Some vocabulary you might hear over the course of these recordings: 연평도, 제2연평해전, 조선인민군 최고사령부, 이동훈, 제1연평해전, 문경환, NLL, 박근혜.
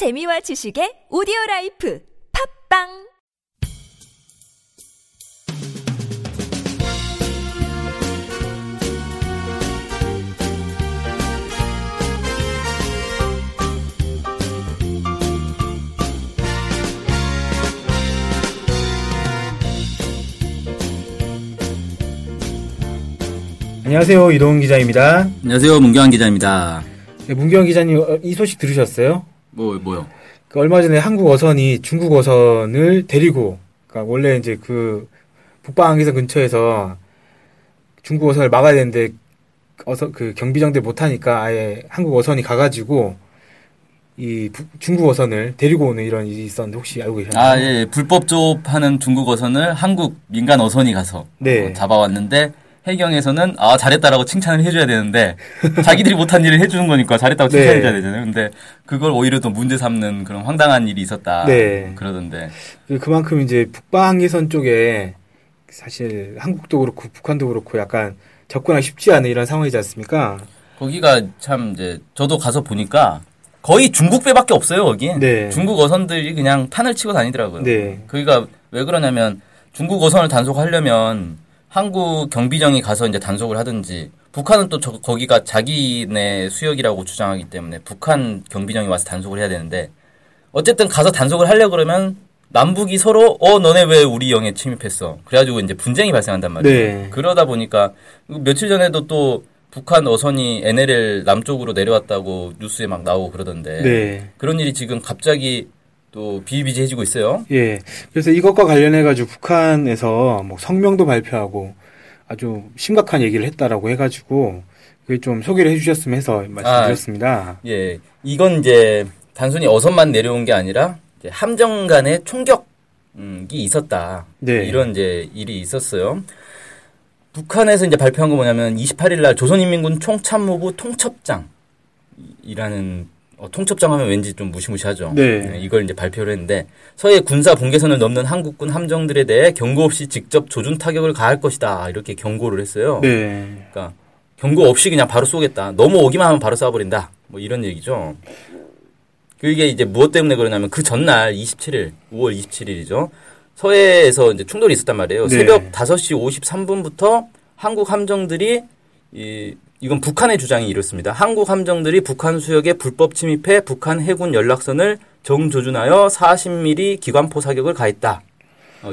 재미와 지식의 오디오라이프 팝빵! 안녕하세요. 이동훈 기자입니다. 안녕하세요. 문경환 기자입니다. 네, 문경환 기자님, 이 소식 들으셨어요? 뭐요? 그 얼마 전에 한국 어선이 중국 어선을 데리고, 그러니까 원래 이제 그 북방항해선 근처에서 중국 어선을 막아야 되는데 어선 그 경비정대 못하니까 아예 한국 어선이 가가지고 이 중국 어선을 데리고 오는 이런 일이 있었는데 혹시 알고 계셨나요? 아, 예, 불법 조업하는 중국 어선을 한국 민간 어선이 가서 네. 잡아왔는데. 해경에서는 아 잘했다라고 칭찬을 해줘야 되는데 자기들이 못한 일을 해주는 거니까 잘했다고 칭찬해줘야 되잖아요. 근데 그걸 오히려 또 문제 삼는 그런 황당한 일이 있었다. 네. 그러던데 그만큼 이제 북방항해선 쪽에 사실 한국도 그렇고 북한도 그렇고 약간 접근하기 쉽지 않은 이런 상황이지 않습니까? 거기가 참 이제 저도 가서 보니까 거의 중국 배밖에 없어요. 거기 네. 중국 어선들이 그냥 판을 치고 다니더라고요. 네. 거기가 왜 그러냐면 중국 어선을 단속하려면 한국 경비정이 가서 이제 단속을 하든지 북한은 또 거기가 자기네 수역이라고 주장하기 때문에 북한 경비정이 와서 단속을 해야 되는데 어쨌든 가서 단속을 하려고 그러면 남북이 서로 너네 왜 우리 영에 침입했어? 그래가지고 이제 분쟁이 발생한단 말이에요. 네. 그러다 보니까 며칠 전에도 또 북한 어선이 NLL 남쪽으로 내려왔다고 뉴스에 막 나오고 그러던데 네. 그런 일이 지금 갑자기 또 비일비재해지고 있어요. 예. 그래서 이것과 관련해가지고 북한에서 뭐 성명도 발표하고 아주 심각한 얘기를 했다라고 해가지고 그게 좀 소개를 해주셨으면 해서 말씀드렸습니다. 예. 이건 이제 단순히 어선만 내려온 게 아니라 이제 함정 간의 총격이 있었다. 네. 이런 이제 일이 있었어요. 북한에서 이제 발표한 거 뭐냐면 28일 날 조선인민군 총참모부 통첩장이라는 통첩장 하면 왠지 좀 무시무시하죠. 네. 이걸 이제 발표를 했는데 서해 군사 봉계선을 넘는 한국군 함정들에 대해 경고 없이 직접 조준 타격을 가할 것이다. 이렇게 경고를 했어요. 네. 그러니까 경고 없이 그냥 바로 쏘겠다. 넘어오기만 하면 바로 쏴버린다. 뭐 이런 얘기죠. 그게 이제 무엇 때문에 그러냐면 그 전날 27일, 5월 27일이죠. 서해에서 이제 충돌이 있었단 말이에요. 네. 새벽 5시 53분부터 한국 함정들이 이건 북한의 주장이 이렇습니다. 한국 함정들이 북한 수역에 불법 침입해 북한 해군 연락선을 정조준하여 40mm 기관포 사격을 가했다.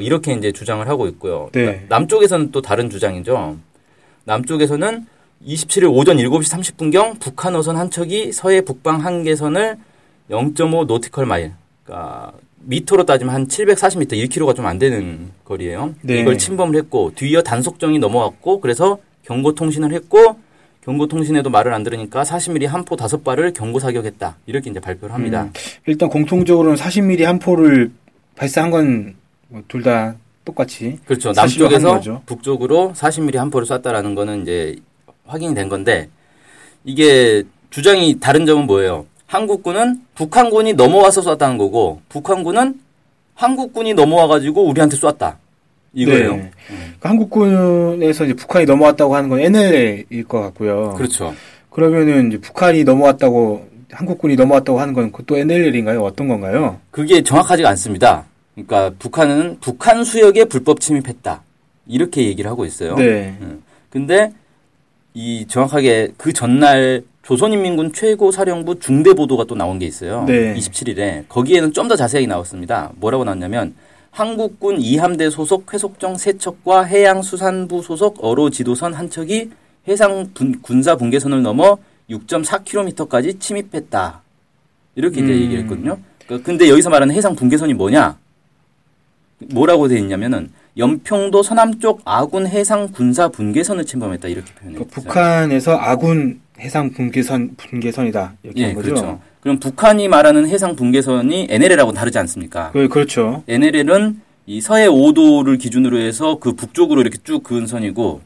이렇게 이제 주장을 하고 있고요. 네. 그러니까 남쪽에서는 또 다른 주장이죠. 남쪽에서는 27일 오전 7시 30분경 북한 어선 한 척이 서해 북방 한계선을 0.5 노티컬 마일, 그러니까 미터로 따지면 한 740m, 1km가 좀 안 되는 거리예요. 네. 이걸 침범을 했고 뒤이어 단속정이 넘어왔고 그래서 경고 통신을 했고 경고 통신에도 말을 안 들으니까 40mm 한 포 5발을 경고 사격했다. 이렇게 이제 발표를 합니다. 일단 공통적으로는 40mm 한 포를 발사한 건 둘 다 똑같이 그렇죠. 남쪽에서 북쪽으로 40mm 한 포를 쐈다라는 거는 이제 확인이 된 건데 이게 주장이 다른 점은 뭐예요? 한국군은 북한군이 넘어와서 쐈다는 거고 북한군은 한국군이 넘어와 가지고 우리한테 쐈다. 이거예요. 네. 그러니까 한국군에서 이제 북한이 넘어왔다고 하는 건 NLL일 것 같고요. 그렇죠. 그러면은 이제 북한이 넘어왔다고 한국군이 넘어왔다고 하는 건 그것도 NLL인가요? 어떤 건가요? 그게 정확하지가 않습니다. 그러니까 북한은 북한 수역에 불법 침입했다. 이렇게 얘기를 하고 있어요. 네. 근데 이 정확하게 그 전날 조선인민군 최고사령부 중대보도가 또 나온 게 있어요. 네. 27일에. 거기에는 좀 더 자세하게 나왔습니다. 뭐라고 나왔냐면 한국군 2함대 소속 회속정 3척과 해양수산부 소속 어로지도선 한 척이 해상 군사 분계선을 넘어 6.4km까지 침입했다. 이렇게 이제 얘기를 했거든요. 근데 여기서 말하는 해상 분계선이 뭐냐? 뭐라고 돼 있냐면은 연평도 서남쪽 아군 해상 군사 분계선을 침범했다. 이렇게 표현해요. 그러니까 북한에서 아군 해상 분계선이다. 이렇게 예, 한 거죠. 그렇죠. 그럼 북한이 말하는 해상 분계선이 NLL하고 다르지 않습니까? 그렇죠. NLL은 이 서해 5도를 기준으로 해서 그 북쪽으로 이렇게 쭉 그은 선이고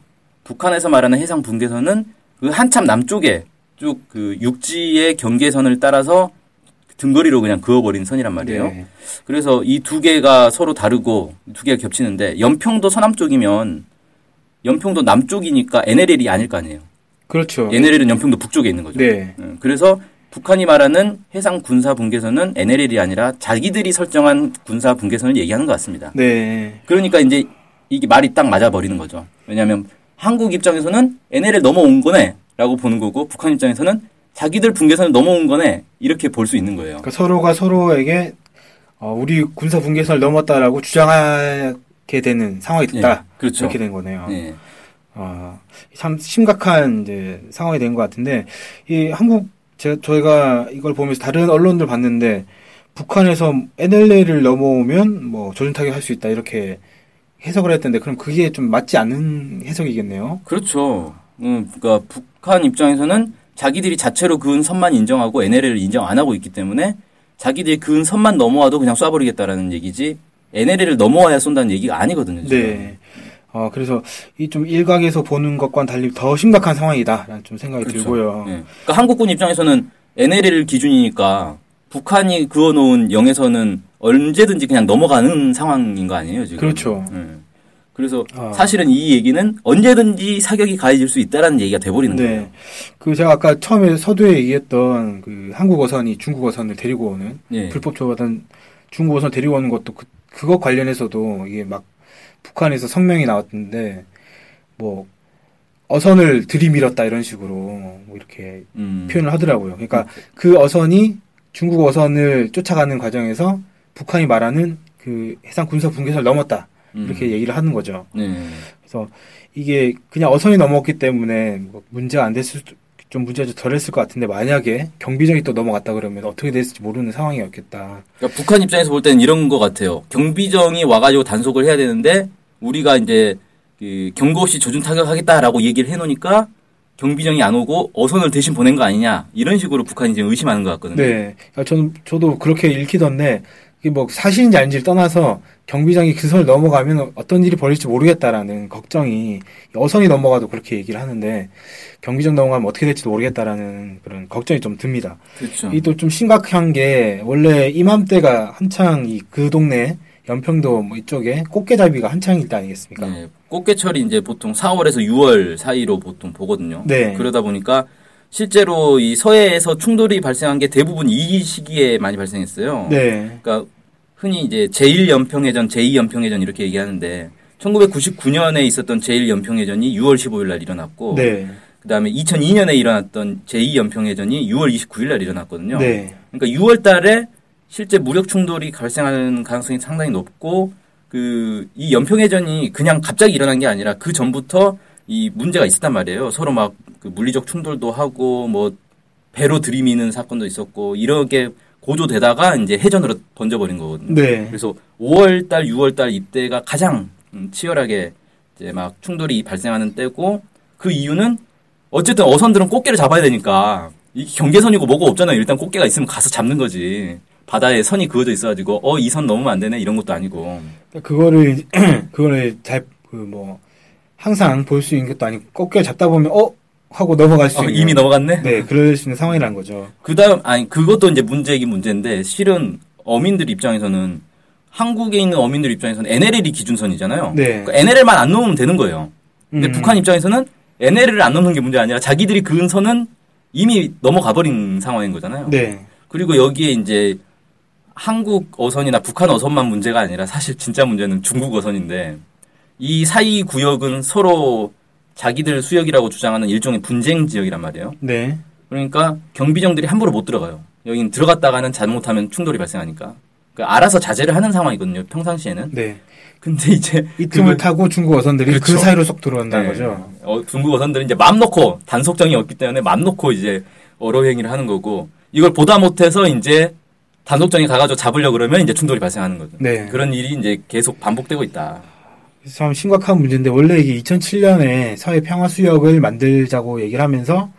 북한에서 말하는 해상 분계선은 그 한참 남쪽에 쭉 그 육지의 경계선을 따라서 등거리로 그냥 그어버린 선이란 말이에요. 네. 그래서 이 두 개가 서로 다르고 두 개가 겹치는데 연평도 서남쪽이면 연평도 남쪽이니까 NLL이 아닐 거 아니에요. 그렇죠. NLL은 연평도 북쪽에 있는 거죠. 네. 그래서 북한이 말하는 해상 군사 분계선은 NLL이 아니라 자기들이 설정한 군사 분계선을 얘기하는 것 같습니다. 네. 그러니까 이제 이게 말이 딱 맞아버리는 거죠. 왜냐하면 한국 입장에서는 NLL 넘어온 거네 라고 보는 거고, 북한 입장에서는 자기들 분계선을 넘어온 거네 이렇게 볼 수 있는 거예요. 그러니까 서로가 서로에게 우리 군사 분계선을 넘었다라고 주장하게 되는 상황이 됐다. 네, 그렇죠. 이렇게 된 거네요. 네. 참 심각한 이제 상황이 된 것 같은데, 이 한국 저희가 이걸 보면서 다른 언론들 봤는데 북한에서 NLL을 넘어오면 뭐 조준 타격할 수 있다 이렇게 해석을 했던데, 그럼 그게 좀 맞지 않는 해석이겠네요. 그렇죠. 그러니까 북한 입장에서는 자기들이 자체로 그은 선만 인정하고 NLL을 인정 안 하고 있기 때문에 자기들이 그은 선만 넘어와도 그냥 쏴버리겠다라는 얘기지 NLL을 넘어와야 쏜다는 얘기가 아니거든요. 지금. 네. 그래서 이 좀 일각에서 보는 것과는 달리 더 심각한 상황이다라는 좀 생각이 그렇죠. 들고요. 네. 그러니까 한국군 입장에서는 NLL 기준이니까 북한이 그어놓은 영에서는 언제든지 그냥 넘어가는 상황인 거 아니에요, 지금? 그렇죠. 네. 그래서 사실은 이 얘기는 언제든지 사격이 가해질 수 있다라는 얘기가 돼버리는 네. 거예요. 그 제가 아까 처음에 서두에 얘기했던 그 한국 어선이 중국 어선을 데리고 오는 네. 불법 조업하던 중국 어선을 데리고 오는 것도 그거 관련해서도 이게 막 북한에서 성명이 나왔던데 뭐 어선을 들이밀었다 이런 식으로 뭐 이렇게 표현을 하더라고요. 그러니까 그 어선이 중국 어선을 쫓아가는 과정에서 북한이 말하는 그 해상 군사 분계선을 넘었다 이렇게 얘기를 하는 거죠. 그래서 이게 그냥 어선이 넘었기 때문에 뭐 문제가 안 됐을 좀 문제가 덜했을 것 같은데, 만약에 경비정이 또 넘어갔다 그러면 어떻게 됐을지 모르는 상황이었겠다. 그러니까 북한 입장에서 볼 때는 이런 것 같아요. 경비정이 와가지고 단속을 해야 되는데 우리가 이제 그 경고 없이 조준 타격하겠다라고 얘기를 해놓으니까 경비정이 안 오고 어선을 대신 보낸 거 아니냐 이런 식으로 북한이 지금 의심하는 것 같거든요. 네, 그러니까 저도 그렇게 읽히던데 이게 뭐 사실인지 아닌지를 떠나서 경비정이 그 선을 넘어가면 어떤 일이 벌일지 모르겠다라는 걱정이, 어선이 넘어가도 그렇게 얘기를 하는데 경비정 넘어가면 어떻게 될지도 모르겠다라는 그런 걱정이 좀 듭니다. 그렇죠. 이 또 좀 심각한 게, 원래 이맘때가 한창 그 동네 연평도 뭐 이쪽에 꽃게잡이가 한창일 때 아니겠습니까? 네, 꽃게철이 이제 보통 4월에서 6월 사이로 보통 보거든요. 네. 그러다 보니까 실제로 이 서해에서 충돌이 발생한 게 대부분 이 시기에 많이 발생했어요. 네. 그러니까 흔히 이제 제1연평해전, 제2연평해전 이렇게 얘기하는데 1999년에 있었던 제1연평해전이 6월 15일 날 일어났고 네. 그다음에 2002년에 일어났던 제2연평해전이 6월 29일 날 일어났거든요. 네. 그러니까 6월 달에 실제 무력 충돌이 발생하는 가능성이 상당히 높고, 이 연평해전이 그냥 갑자기 일어난 게 아니라 그 전부터 이 문제가 있었단 말이에요. 서로 막 그 물리적 충돌도 하고 뭐 배로 들이미는 사건도 있었고 이렇게 고조되다가 이제 해전으로 번져버린 거거든요. 네. 그래서 5월달, 6월달 이때가 가장 치열하게 이제 막 충돌이 발생하는 때고, 그 이유는 어쨌든 어선들은 꽃게를 잡아야 되니까 이 경계선이고 뭐고 없잖아요. 일단 꽃게가 있으면 가서 잡는 거지. 바다에 선이 그어져 있어가지고 이 선 넘으면 안 되네 이런 것도 아니고. 그거를 잘 항상 볼 수 있는 것도 아니고 꽃게를 잡다 보면 하고 넘어갈 수 있는. 이미 넘어갔네? 네, 그럴 수 있는 상황이란 거죠. 그것도 이제 문제이긴 문제인데, 실은 어민들 입장에서는, 한국에 있는 어민들 입장에서는 NLL이 기준선이잖아요. 네. 그러니까 NLL만 안 넘으면 되는 거예요. 근데 북한 입장에서는 NLL을 안 넘는 게 문제가 아니라 자기들이 그은 선은 이미 넘어가버린 상황인 거잖아요. 네. 그리고 여기에 이제 한국 어선이나 북한 어선만 문제가 아니라 사실 진짜 문제는 중국 어선인데, 이 사이 구역은 서로 자기들 수역이라고 주장하는 일종의 분쟁 지역이란 말이에요. 네. 그러니까 경비정들이 함부로 못 들어가요. 여긴 들어갔다가는 잘못하면 충돌이 발생하니까. 그러니까 알아서 자제를 하는 상황이거든요. 평상시에는. 네. 근데 이제 이 틈을 타고 중국 어선들이 그렇죠. 그 사이로 쏙 들어온다는 네. 거죠. 중국 어선들은 이제 맘 놓고, 단속정이 없기 때문에 맘 놓고 이제 어로행위를 하는 거고, 이걸 보다 못해서 이제 단속정이 가가지고 잡으려고 그러면 이제 충돌이 발생하는 거죠. 네. 그런 일이 이제 계속 반복되고 있다. 참 심각한 문제인데, 원래 이게 2007년에 서해 평화수역을 만들자고 얘기를 하면서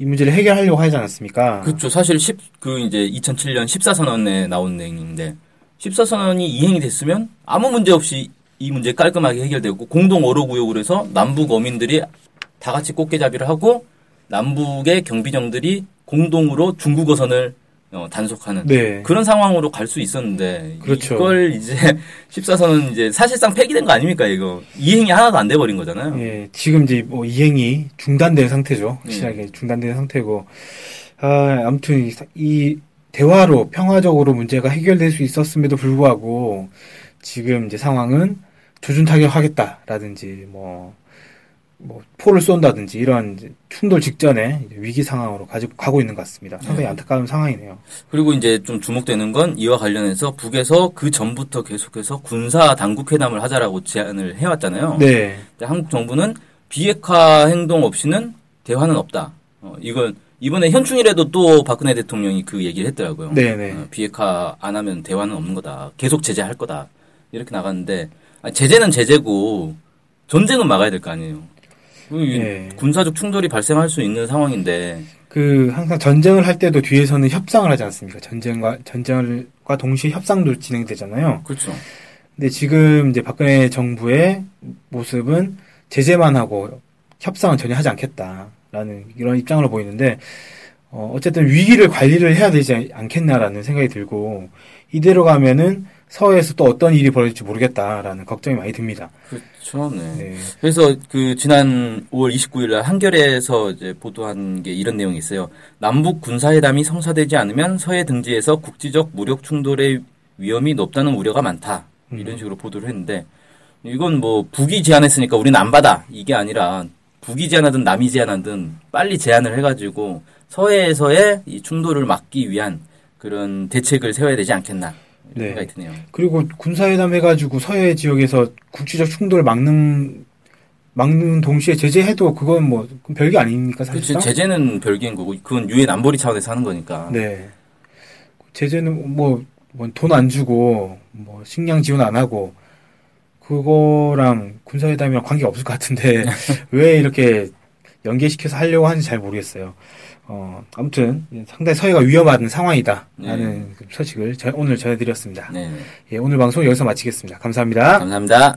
이 문제를 해결하려고 하지 않았습니까? 그렇죠. 사실 이제 2007년 14선언에 나온 내용인데, 14선언이 이행이 됐으면 아무 문제 없이 이 문제 깔끔하게 해결되고, 공동 어로구역으로 해서 남북 어민들이 다 같이 꽃게잡이를 하고, 남북의 경비정들이 공동으로 중국 어선을 단속하는 네. 그런 상황으로 갈 수 있었는데 그렇죠. 이걸 이제 14선은 이제 사실상 폐기된 거 아닙니까? 이거 이행이 하나도 안 돼버린 거잖아요. 예, 지금 이제 이행이 중단된 상태죠. 확실하게 중단된 상태고 아무튼 이 대화로 평화적으로 문제가 해결될 수 있었음에도 불구하고 지금 이제 상황은 조준 타격하겠다라든지 뭐 포를 쏜다든지 이런 이제 충돌 직전에 이제 위기 상황으로 가고 있는 것 같습니다. 상당히 안타까운 상황이네요. 그리고 이제 좀 주목되는 건 이와 관련해서 북에서 그 전부터 계속해서 군사 당국 회담을 하자라고 제안을 해왔잖아요. 네. 근데 한국 정부는 비핵화 행동 없이는 대화는 없다. 이건 이번에 현충일에도 또 박근혜 대통령이 그 얘기를 했더라고요. 네네. 비핵화 안 하면 대화는 없는 거다. 계속 제재할 거다. 이렇게 나갔는데 제재는 제재고 전쟁은 막아야 될 거 아니에요. 네. 군사적 충돌이 발생할 수 있는 상황인데 항상 전쟁을 할 때도 뒤에서는 협상을 하지 않습니까? 전쟁과 동시에 협상도 진행되잖아요. 그렇죠. 근데 지금 이제 박근혜 정부의 모습은 제재만 하고 협상은 전혀 하지 않겠다라는 이런 입장으로 보이는데 어쨌든 위기를 관리를 해야 되지 않겠나라는 생각이 들고 이대로 가면은 서해에서 또 어떤 일이 벌어질지 모르겠다라는 걱정이 많이 듭니다. 그렇죠. 네. 그래서 그 지난 5월 29일날 한겨레에서 이제 보도한 게 이런 내용이 있어요. 남북 군사회담이 성사되지 않으면 서해 등지에서 국지적 무력 충돌의 위험이 높다는 우려가 많다. 이런 식으로 보도를 했는데 이건 북이 제안했으니까 우리는 안 받아. 이게 아니라 북이 제안하든 남이 제안하든 빨리 제안을 해가지고 서해에서의 이 충돌을 막기 위한 그런 대책을 세워야 되지 않겠나. 네. 그리고 군사회담 해가지고 서해 지역에서 국지적 충돌을 막는 동시에 제재해도 그건 별게 아니니까 사실상. 그렇지. 제재는 별개인 거고 그건 유엔 안보리 차원에서 하는 거니까. 네. 제재는 돈 안 주고 식량 지원 안 하고 그거랑 군사회담이랑 관계 없을 것 같은데 왜 이렇게 연계시켜서 하려고 하는지 잘 모르겠어요. 아무튼 상당히 서해가 위험한 상황이다라는 네. 소식을 오늘 전해드렸습니다. 네. 예, 오늘 방송 여기서 마치겠습니다. 감사합니다. 감사합니다.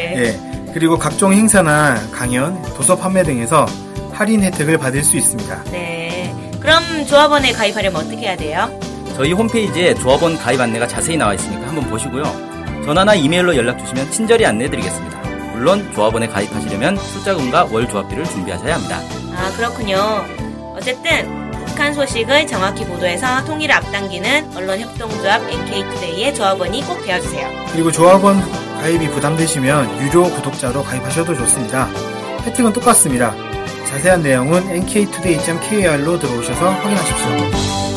네. 그리고 각종 행사나 강연, 도서 판매 등에서 할인 혜택을 받을 수 있습니다. 네. 그럼 조합원에 가입하려면 어떻게 해야 돼요? 저희 홈페이지에 조합원 가입 안내가 자세히 나와 있으니까 한번 보시고요. 전화나 이메일로 연락 주시면 친절히 안내해드리겠습니다. 물론 조합원에 가입하시려면 출자금과 월 조합비를 준비하셔야 합니다. 아, 그렇군요. 어쨌든 북한 소식을 정확히 보도해서 통일을 앞당기는 언론협동조합 NK투데이의 조합원이 꼭 되어주세요. 그리고 조합원 가입이 부담되시면 유료 구독자로 가입하셔도 좋습니다. 혜택은 똑같습니다. 자세한 내용은 nktoday.kr로 들어오셔서 확인하십시오.